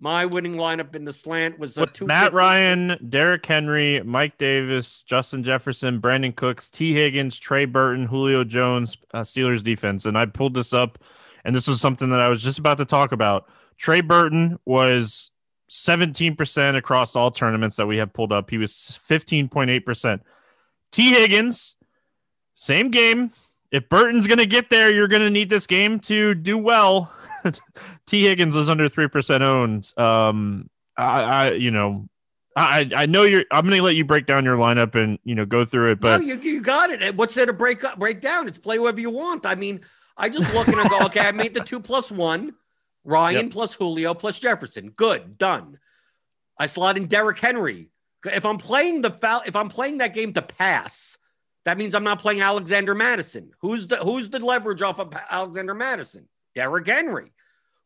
My winning lineup in the slant was a Matt Ryan, Derrick Henry, Mike Davis, Justin Jefferson, Brandon Cooks, T. Higgins, Trey Burton, Julio Jones, uh, Steelers defense. And I pulled this up, and this was something that I was just about to talk about. Trey Burton was seventeen percent across all tournaments that we have pulled up. He was fifteen point eight percent. T. Higgins, same game. If Burton's going to get there, you're going to need this game to do well. T. Higgins was under three percent owned. Um, I, I, you know, I, I know you're. I'm going to let you break down your lineup and you know go through it. But no, you, you got it. What's there to break up, break down? It's play whoever you want. I mean, I just look and I go, okay, I made the two plus one, Ryan yep. plus Julio plus Jefferson. Good, done. I slot in Derrick Henry. If I'm playing the foul, if I'm playing that game to pass, that means I'm not playing Alexander Madison. Who's the who's the leverage off of Alexander Madison? Derrick Henry,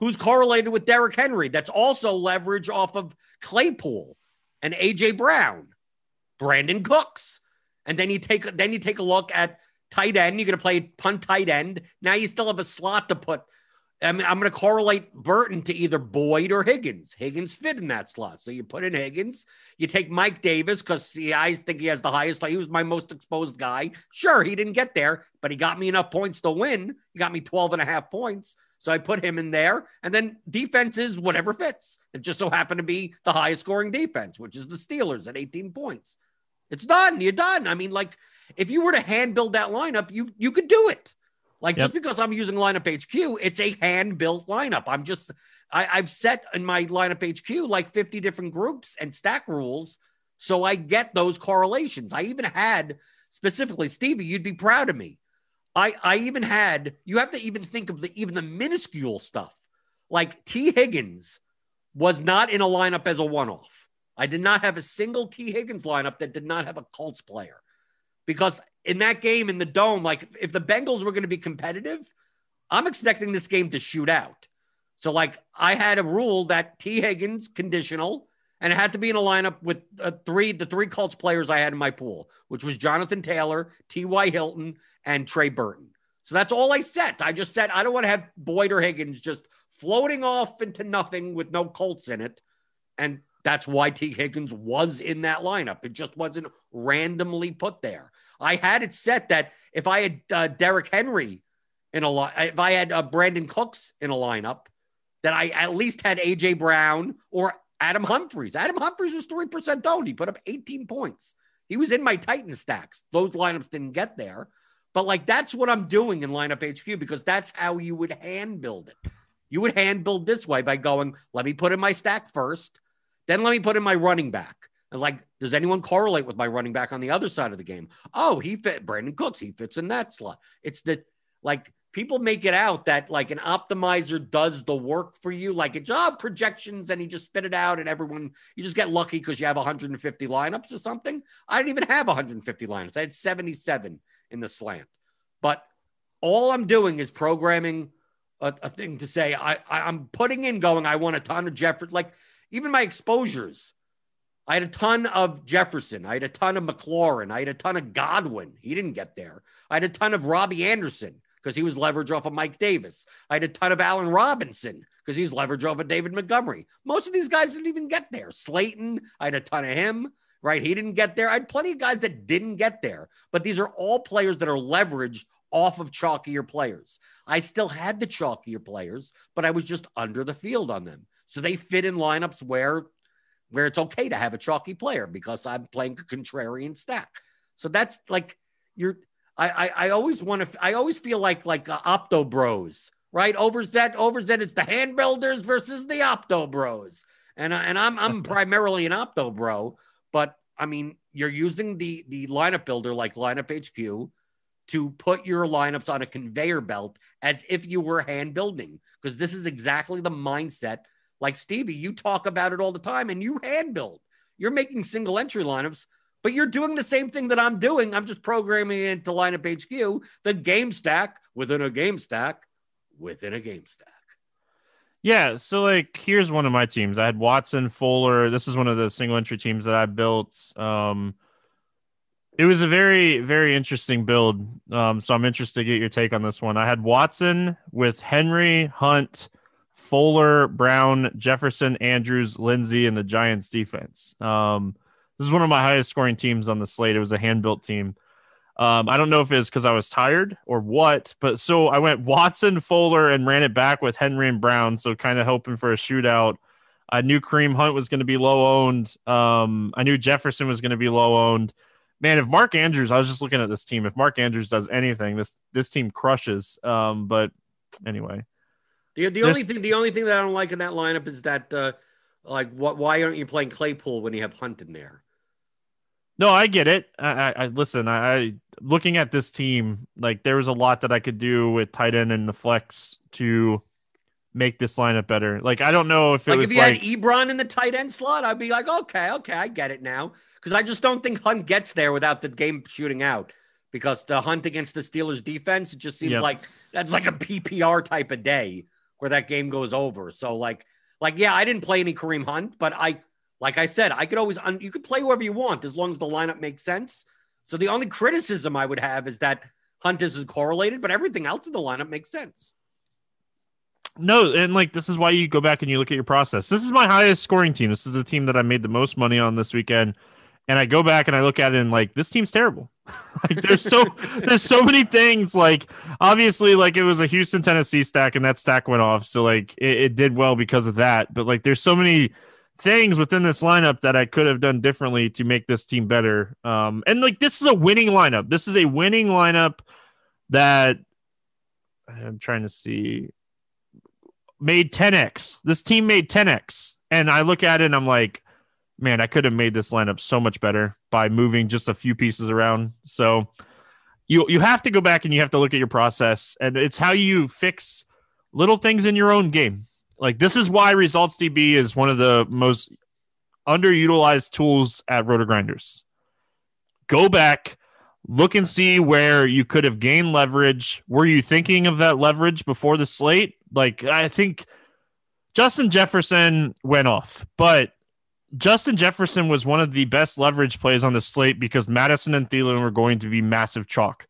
who's correlated with Derrick Henry. That's also leverage off of Claypool and A J Brown, Brandon Cooks. And then you take, then you take a look at tight end. You're going to play punt tight end. Now you still have a slot to put. I mean, I'm going to correlate Burton to either Boyd or Higgins. Higgins fit in that slot. So you put in Higgins, you take Mike Davis. Cause see, I think he has the highest. Like, he was my most exposed guy. Sure. He didn't get there, but he got me enough points to win. He got me twelve and a half points. So I put him in there, and then defense is whatever fits. It just so happened to be the highest scoring defense, which is the Steelers at eighteen points. It's done. You're done. I mean, like if you were to hand build that lineup, you, you could do it. Like yep. just because I'm using Lineup H Q, it's a hand-built lineup. I'm just, I, I've set in my Lineup H Q like fifty different groups and stack rules, so I get those correlations. I even had, specifically, Stevie, you'd be proud of me. I, I even had, you have to even think of the even the minuscule stuff. Like T. Higgins was not in a lineup as a one-off. I did not have a single T. Higgins lineup that did not have a Colts player. Because in that game in the dome, like if the Bengals were going to be competitive, I'm expecting this game to shoot out. So like I had a rule that T. Higgins conditional, and it had to be in a lineup with uh, three, the three Colts players I had in my pool, which was Jonathan Taylor, T Y. Hilton, and Trey Burton. So that's all I set. I just said, I don't want to have Boyd or Higgins just floating off into nothing with no Colts in it. And that's why T. Higgins was in that lineup. It just wasn't randomly put there. I had it set that if I had uh, Derrick Henry in a line, if I had uh, Brandon Cooks in a lineup, that I at least had A J Brown or Adam Humphries. Adam Humphries was three percent owned. He put up eighteen points. He was in my Titan stacks. Those lineups didn't get there. But like, that's what I'm doing in Lineup H Q, because that's how you would hand build it. You would hand build this way by going, let me put in my stack first. Then let me put in my running back. And like, does anyone correlate with my running back on the other side of the game? Oh, he fit Brandon Cooks. He fits in that slot. It's the, like, people make it out that like an optimizer does the work for you, like a job projections, and he just spit it out and everyone, you just get lucky because you have one hundred fifty lineups or something. I didn't even have one hundred fifty lineups. I had seventy-seven in the slant. But all I'm doing is programming a, a thing to say, I, I I'm putting in going, I want a ton of Jefferson. Like even my exposures, I had a ton of Jefferson. I had a ton of McLaurin. I had a ton of Godwin. He didn't get there. I had a ton of Robbie Anderson, because he was leverage off of Mike Davis. I had a ton of Allen Robinson, because he's leverage off of David Montgomery. Most of these guys didn't even get there. Slayton, I had a ton of him, right? He didn't get there. I had plenty of guys that didn't get there, but these are all players that are leveraged off of chalkier players. I still had the chalkier players, but I was just under the field on them. So they fit in lineups where, where it's okay to have a chalky player because I'm playing a contrarian stack. So that's like, you're, I, I I always want to, I always feel like, like uh, opto bros, right? Overzet, overzet. It's the hand builders versus the opto bros. And, uh, and I'm, I'm primarily an opto bro, but I mean, you're using the, the lineup builder like Lineup H Q to put your lineups on a conveyor belt as if you were hand building. Cause this is exactly the mindset. Like Stevie, you talk about it all the time and you hand build, you're making single entry lineups. But you're doing the same thing that I'm doing. I'm just programming it into Lineup H Q, the game stack within a game stack within a game stack. Yeah, so like here's one of my teams. I had Watson, Fuller. This is one of the single entry teams that I built. Um, it was a very, very interesting build. Um, so I'm interested to get your take on this one. I had Watson with Henry, Hunt, Fuller, Brown, Jefferson, Andrews, Lindsey, and the Giants defense. Um, this is one of my highest scoring teams on the slate. It was a hand-built team. Um, I don't know if it's because I was tired or what, but so I went Watson, Fuller, and ran it back with Henry and Brown, so kind of hoping for a shootout. I knew Kareem Hunt was going to be low-owned. Um, I knew Jefferson was going to be low-owned. Man, if Mark Andrews, I was just looking at this team. If Mark Andrews does anything, this this team crushes. Um, but anyway, the the this, only thing the only thing that I don't like in that lineup is that uh, like what why aren't you playing Claypool when you have Hunt in there? No, I get it. I, I, I listen. I, I looking at this team, like there was a lot that I could do with tight end and the flex to make this lineup better. Like I don't know if it like was if you like, had Ebron in the tight end slot, I'd be like, okay, okay, I get it now. Because I just don't think Hunt gets there without the game shooting out. Because the Hunt against the Steelers defense, it just seems yep. like that's like a P P R type of day where that game goes over. So like, like yeah, I didn't play any Kareem Hunt, but I, like I said, I could always un- you could play whoever you want as long as the lineup makes sense. So the only criticism I would have is that Hunt is correlated, but everything else in the lineup makes sense. No, and like this is why you go back and you look at your process. This is my highest scoring team. This is the team that I made the most money on this weekend. And I go back and I look at it and like, this team's terrible. Like there's so, there's so many things like, obviously like it was a Houston, Tennessee stack and that stack went off. So like it, it did well because of that. But like, there's so many things within this lineup that I could have done differently to make this team better. Um, and like, this is a winning lineup. This is a winning lineup that I'm trying to see made ten X. This team made ten X. And I look at it and I'm like, man, I could have made this lineup so much better by moving just a few pieces around. So you you have to go back and you have to look at your process, and it's how you fix little things in your own game. Like this is why Results D B is one of the most underutilized tools at Roto-Grinders. Go back, look and see where you could have gained leverage. Were you thinking of that leverage before the slate? Like I think Justin Jefferson went off, but Justin Jefferson was one of the best leverage plays on the slate because Madison and Thielen were going to be massive chalk.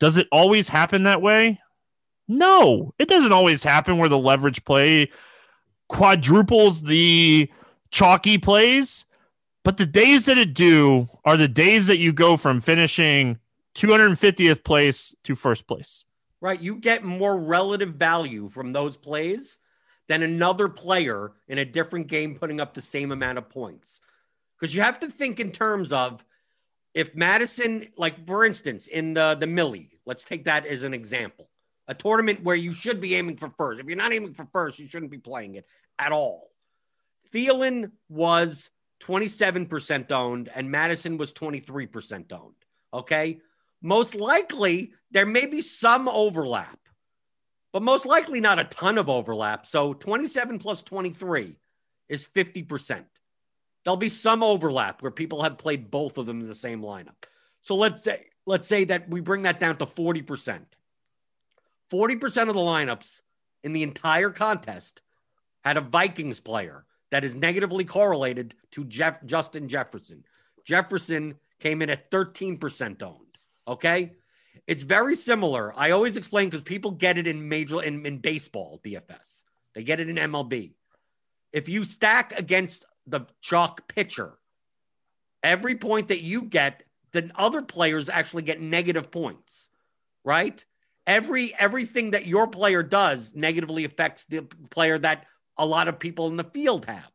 Does it always happen that way? No, it doesn't always happen where the leverage play quadruples the chalky plays. But the days that it do are the days that you go from finishing two hundred fiftieth place to first place. Right. You get more relative value from those plays than another player in a different game putting up the same amount of points. Because you have to think in terms of if Madison, like for instance, in the, the Millie, let's take that as an example, a tournament where you should be aiming for first. If you're not aiming for first, you shouldn't be playing it at all. Thielen was twenty-seven percent owned and Madison was twenty-three percent owned. Okay. Most likely there may be some overlap, but most likely not a ton of overlap. So twenty-seven plus twenty-three is fifty percent. There'll be some overlap where people have played both of them in the same lineup. So let's say, let's say that we bring that down to forty percent. forty percent of the lineups in the entire contest had a Vikings player that is negatively correlated to Jeff, Justin Jefferson. Jefferson came in at thirteen percent owned. Okay. It's very similar. I always explain because people get it in major in, in baseball D F S. They get it in M L B. If you stack against the chalk pitcher, every point that you get, then other players actually get negative points, right? Every everything that your player does negatively affects the player that a lot of people in the field have.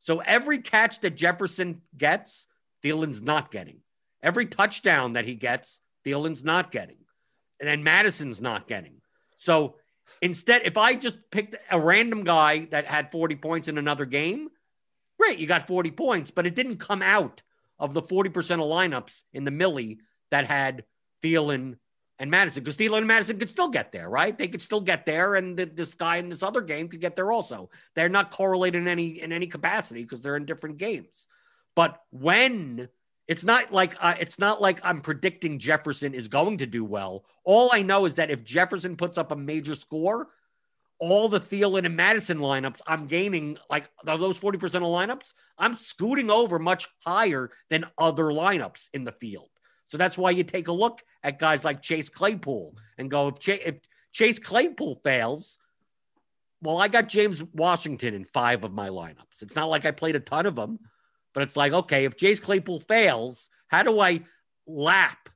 So every catch that Jefferson gets, Thielen's not getting. Every touchdown that he gets, Thielen's not getting. And then Madison's not getting. So instead, if I just picked a random guy that had forty points in another game, great, you got forty points, but it didn't come out of the forty percent of lineups in the Millie that had Thielen and Madison, because Thielen and Madison could still get there, right? They could still get there, and the, this guy in this other game could get there also. They're not correlated in any in any capacity because they're in different games. But when... It's not like uh, it's not like I'm predicting Jefferson is going to do well. All I know is that if Jefferson puts up a major score, all the Thielen and Madison lineups, I'm gaining like those forty percent of lineups, I'm scooting over much higher than other lineups in the field. So that's why you take a look at guys like Chase Claypool and go, if, Ch- if Chase Claypool fails, well, I got James Washington in five of my lineups. It's not like I played a ton of them, but it's like, okay, if Jace Claypool fails, how do I lap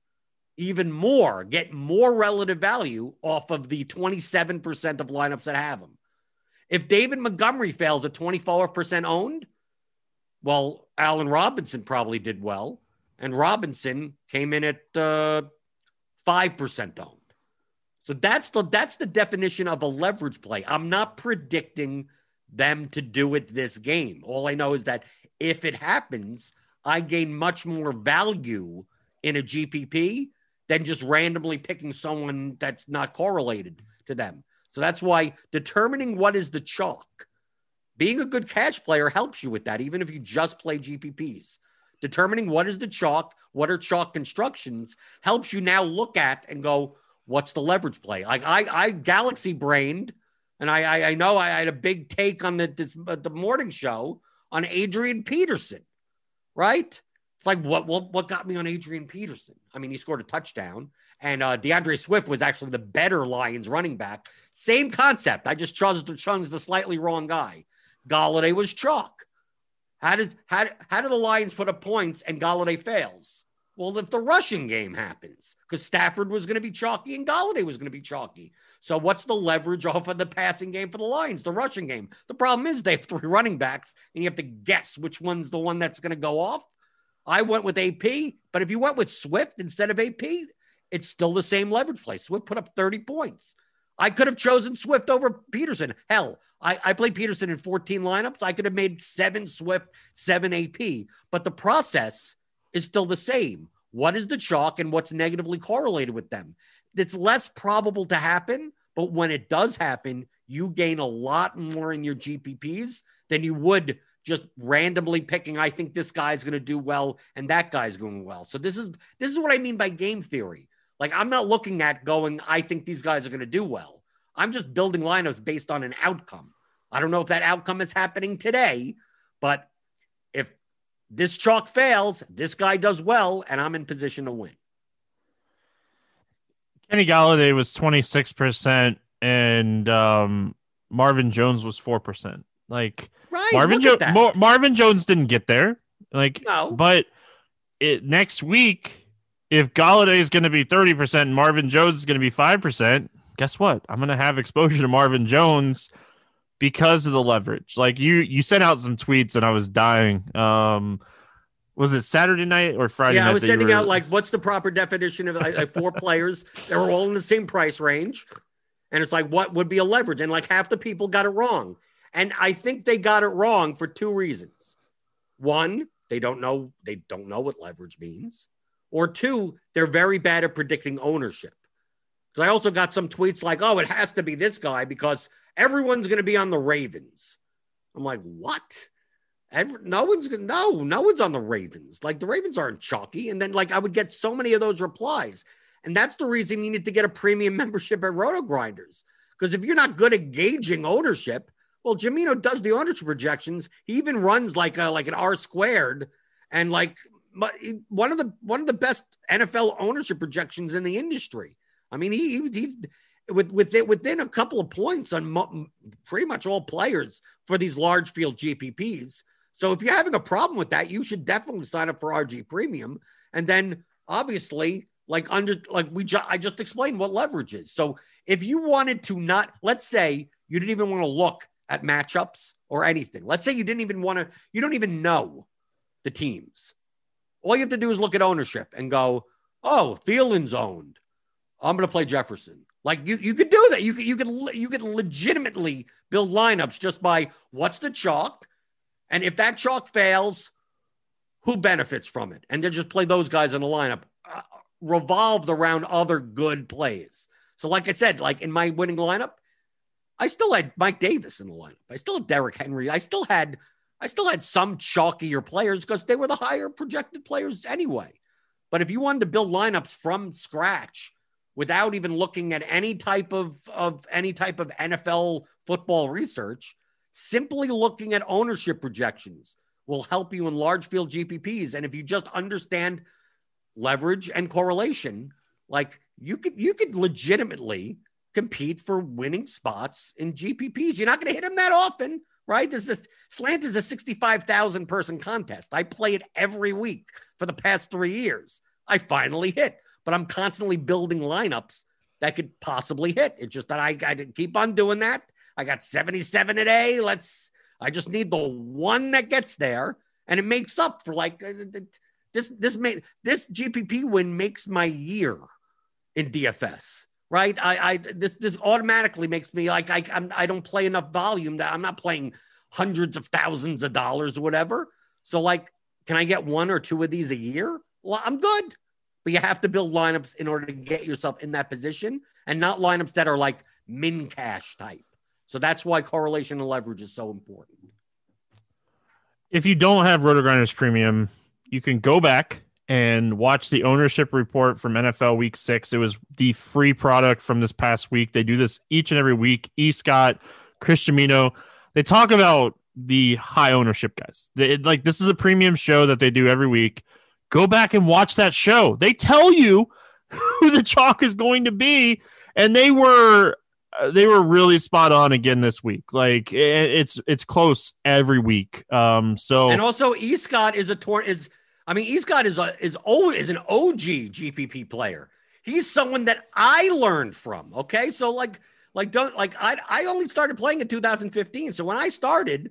even more, get more relative value off of the twenty-seven percent of lineups that have him? If David Montgomery fails at twenty-four percent owned, well, Allen Robinson probably did well, and Robinson came in at uh, five percent owned. So that's the that's the definition of a leverage play. I'm not predicting them to do it this game. All I know is that if it happens, I gain much more value in a G P P than just randomly picking someone that's not correlated to them. So that's why determining what is the chalk, being a good cash player helps you with that, even if you just play G P Ps. Determining what is the chalk, what are chalk constructions, helps you now look at and go, what's the leverage play? Like I, I galaxy brained, and I, I, I know I had a big take on the this, uh, the morning show on Adrian Peterson, right? It's like what what what got me on Adrian Peterson? I mean, he scored a touchdown, and uh, DeAndre Swift was actually the better Lions running back. Same concept. I just chose the chung's the slightly wrong guy. Golladay was chalk. How does how how do the Lions put up points and Golladay fails? Well, if the rushing game happens, because Stafford was going to be chalky and Golladay was going to be chalky. So what's the leverage off of the passing game for the Lions, the rushing game? The problem is they have three running backs, and you have to guess which one's the one that's going to go off. I went with A P, but if you went with Swift instead of A P, it's still the same leverage play. Swift put up thirty points. I could have chosen Swift over Peterson. Hell, I, I played Peterson in fourteen lineups. I could have made seven Swift, seven A P, but the process is still the same. What is the chalk and what's negatively correlated with them? It's less probable to happen, but when it does happen, you gain a lot more in your G P Ps than you would just randomly picking, I think this guy's going to do well and that guy's going well. So this is this is what I mean by game theory. Like, I'm not looking at going, I think these guys are going to do well. I'm just building lineups based on an outcome. I don't know if that outcome is happening today, but if this chalk fails, this guy does well, and I'm in position to win. Kenny Golladay was twenty-six percent, and um, Marvin Jones was four percent. Like, right, Marvin, jo- Mar- Marvin Jones didn't get there. Like, no. But it, next week, if Golladay is going to be thirty percent and Marvin Jones is going to be five percent, guess what? I'm going to have exposure to Marvin Jones because of the leverage. Like you, you sent out some tweets and I was dying. Um, was it Saturday night or Friday yeah, night? Yeah, I was sending were... out like, what's the proper definition of like four players that were all in the same price range. And it's like, what would be a leverage? And like half the people got it wrong. And I think they got it wrong for two reasons. One, they don't know. They don't know what leverage means. Or two, they're very bad at predicting ownership. Because I also got some tweets like, oh, it has to be this guy because everyone's going to be on the Ravens. I'm like, what? Every, no one's going no, no one's on the Ravens. Like the Ravens aren't chalky. And then like, I would get so many of those replies. And that's the reason you need to get a premium membership at Roto-Grinders. Because if you're not good at gauging ownership, well, Jimeno does the ownership projections. He even runs like a, like an R squared, and like one of the one of the best N F L ownership projections in the industry. I mean, he, he he's with within within a couple of points on mo- pretty much all players for these large field G P Ps. So if you're having a problem with that, you should definitely sign up for R G Premium. And then obviously, like under like we ju- I just explained what leverage is. So if you wanted to not, let's say you didn't even want to look at matchups or anything. Let's say you didn't even want to, you don't even know the teams. All you have to do is look at ownership and go, oh, Thielen's owned. I'm going to play Jefferson. Like you, you could do that. You could, you could, you could legitimately build lineups just by what's the chalk. And if that chalk fails, who benefits from it? And then just play those guys in the lineup, uh, revolved around other good plays. So like I said, like in my winning lineup, I still had Mike Davis in the lineup. I still had Derrick Henry. I still had, I still had some chalkier players because they were the higher projected players anyway. But if you wanted to build lineups from scratch without even looking at any type of, of any type of N F L football research, simply looking at ownership projections will help you in large field G P Ps. And if you just understand leverage and correlation, like you could, you could legitimately compete for winning spots in G P Ps. You're not going to hit them that often, right? This is Slant is a sixty-five thousand person contest. I play it every week for the past three years. I finally hit, but I'm constantly building lineups that could possibly hit. It's just that I, I keep on doing that. I got seventy-seven today. Let's, I just need the one that gets there, and it makes up for like this, this, may, this G P P win makes my year in D F S. Right. I, I, this, this automatically makes me like, I, I'm, I don't play enough volume that I'm not playing hundreds of thousands of dollars or whatever. So like, can I get one or two of these a year? Well, I'm good, but you have to build lineups in order to get yourself in that position, and not lineups that are like min cash type. So that's why correlation and leverage is so important. If you don't have Roto-Grinders Premium, you can go back and watch the ownership report from N F L Week Six. It was the free product from this past week. They do this each and every week. E. Scott, Chris Cimino, they talk about the high ownership guys. They, it, like this is a premium show that they do every week. Go back and watch that show. They tell you who the chalk is going to be, and they were uh, they were really spot on again this week. Like it, it's it's close every week. Um, so and also E. Scott is a tor- is. I mean, E. Scott is a, is old, is an O G G P P player. He's someone that I learned from. Okay, so like, like don't like I I only started playing in two thousand fifteen. So when I started,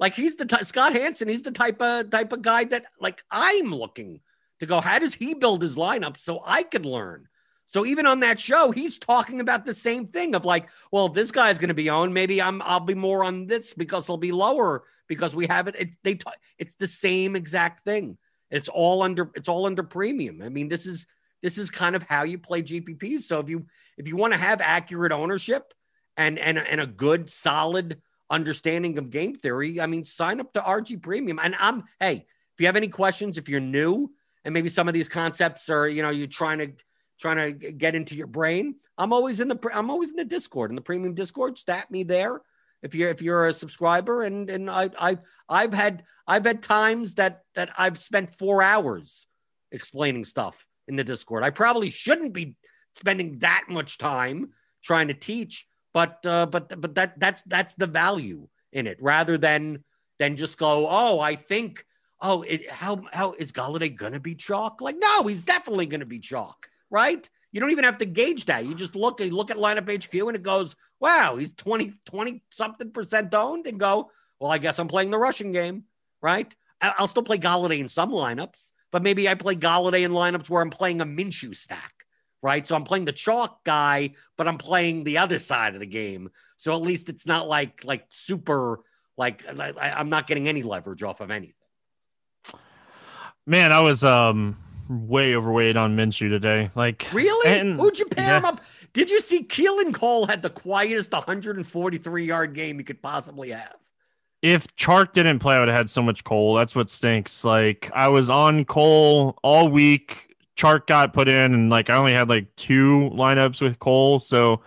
like he's the t- Scott Hanson. He's the type of type of guy that like I'm looking to go. How does he build his lineup so I could learn? So even on that show, he's talking about the same thing of like, well, if this guy's going to be owned, maybe I'm I'll be more on this because he'll be lower because we have it. it they t- it's the same exact thing. It's all under, it's all under premium. I mean, this is, this is kind of how you play G P Ps. So if you, if you want to have accurate ownership and, and, and a good solid understanding of game theory, I mean, sign up to R G Premium. And I'm, hey, if you have any questions, if you're new and maybe some of these concepts are, you know, you're trying to, trying to get into your brain, I'm always in the, I'm always in the Discord, in the premium Discord, stat me there. If you're, if you're a subscriber and, and I, I, I've had, I've had times that, that I've spent four hours explaining stuff in the Discord. I probably shouldn't be spending that much time trying to teach, but, uh, but, but that, that's, that's the value in it rather than, than just go, Oh, I think, Oh, it, how, how is Galladay going to be chalk? Like, no, he's definitely going to be chalk, right? You don't even have to gauge that. You just look and look at Lineup H Q and it goes, wow, he's twenty, twenty something percent owned, and go, well, I guess I'm playing the rushing game, right? I'll still play Galladay in some lineups, but maybe I play Galladay in lineups where I'm playing a Minshew stack, right? So I'm playing the chalk guy, but I'm playing the other side of the game. So at least it's not like, like super, like I, I'm not getting any leverage off of anything. Man, I was, um, way overweight on Minshew today. Like, really? And, Who'd you pair yeah. him up? Did you see Keelan Cole had the quietest one forty-three yard game he could possibly have? If Chark didn't play, I would have had so much Cole. That's what stinks. Like, I was on Cole all week. Chark got put in, and like I only had like two lineups with Cole. So,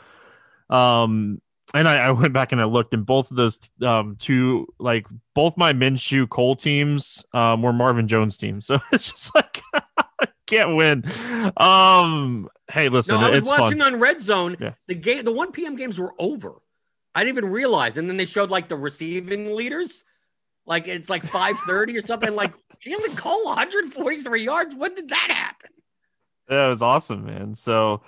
um, and I, I went back and I looked, and both of those um, two, like both my Minshew Cole teams, um, were Marvin Jones teams. So it's just like. Can't win. Um, hey, listen, no, I was it's watching fun. On Red Zone. Yeah. The game, the one p.m. games were over. I didn't even realize, and then they showed like the receiving leaders, like it's like five thirty or something. Like Keelan Cole, one hundred forty-three yards. When did that happen? That was awesome, man. So,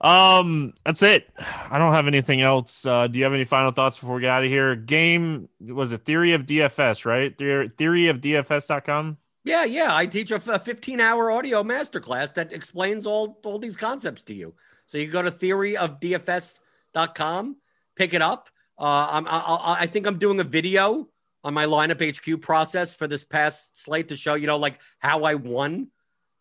um, that's it. I don't have anything else. Uh, do you have any final thoughts before we get out of here? Game was a Theory of D F S, right? Theory, theory of D F S dot com. Yeah, yeah. I teach a fifteen-hour audio masterclass that explains all, all these concepts to you. So you go to theory of D F S dot com, pick it up. Uh, I'm, I, I think I'm doing a video on my Lineup H Q process for this past slate to show, you know, like how I won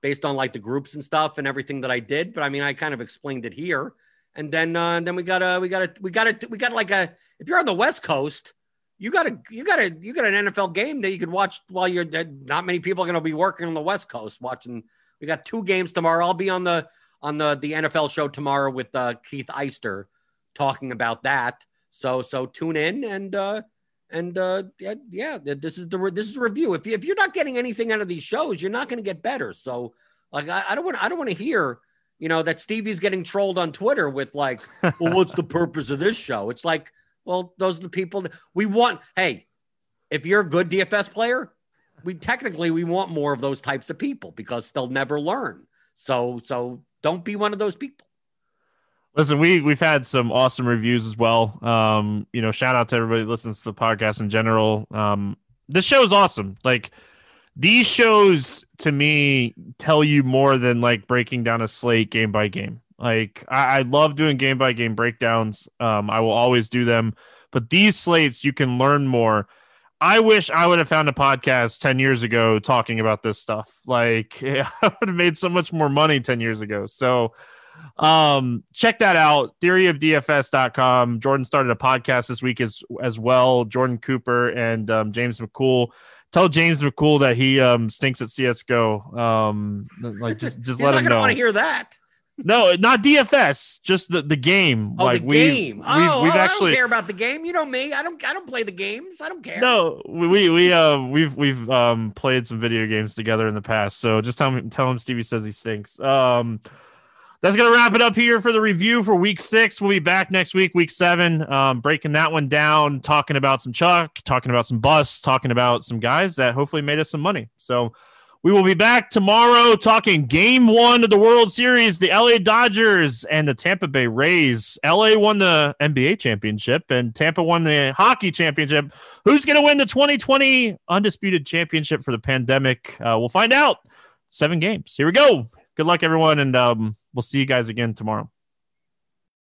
based on like the groups and stuff and everything that I did. But I mean, I kind of explained it here. And then, uh, and then we got a, we got a, we got a, we got like a, if you're on the West Coast, You got a, you got a, you got an N F L game that you could watch while you're dead. Not many people are going to be working on the West Coast watching. We got two games tomorrow. I'll be on the, on the, the N F L show tomorrow with uh, Keith Ister talking about that. So, so tune in and, uh, and uh, yeah, yeah, this is the, re- this is a review. If you, if you're not getting anything out of these shows, you're not going to get better. So like, I, I don't want, I don't want to hear you know, that Stevie's getting trolled on Twitter with like, well, what's the purpose of this show? It's like, well, those are the people that we want. Hey, if you're a good D F S player, we technically, we want more of those types of people because they'll never learn. So, so don't be one of those people. Listen, we, we've had some awesome reviews as well. Um, you know, shout out to everybody who listens to the podcast in general. Um, this show is awesome. Like, these shows to me tell you more than like breaking down a slate game by game. Like I, I love doing game by game breakdowns. Um, I will always do them, but these slates, you can learn more. I wish I would have found a podcast ten years ago talking about this stuff. Like I would have made so much more money ten years ago. So um, check that out. theory of D F S dot com. Jordan started a podcast this week as, as well. Jordan Cooper and um, James McCool. Tell James McCool that he um, stinks at C S G O. Um, like just, just let him know. I don't want to hear that. No, not D F S. Just the, the game. Oh, like the we've, game. We've, oh, we've oh actually... I don't care about the game. You know me. I don't. I don't play the games. I don't care. No, we we uh we've we've um played some video games together in the past. So just tell him tell him Stevie says he stinks. Um, that's gonna wrap it up here for the review for week six. We'll be back next week, week seven. Um, breaking that one down, talking about some Chuck, talking about some busts, talking about some guys that hopefully made us some money. So. We will be back tomorrow talking game one of the World Series, the L A Dodgers and the Tampa Bay Rays. L A won the N B A championship and Tampa won the hockey championship. Who's going to win the twenty twenty Undisputed Championship for the pandemic? Uh, we'll find out. Seven games. Here we go. Good luck, everyone, and um, we'll see you guys again tomorrow.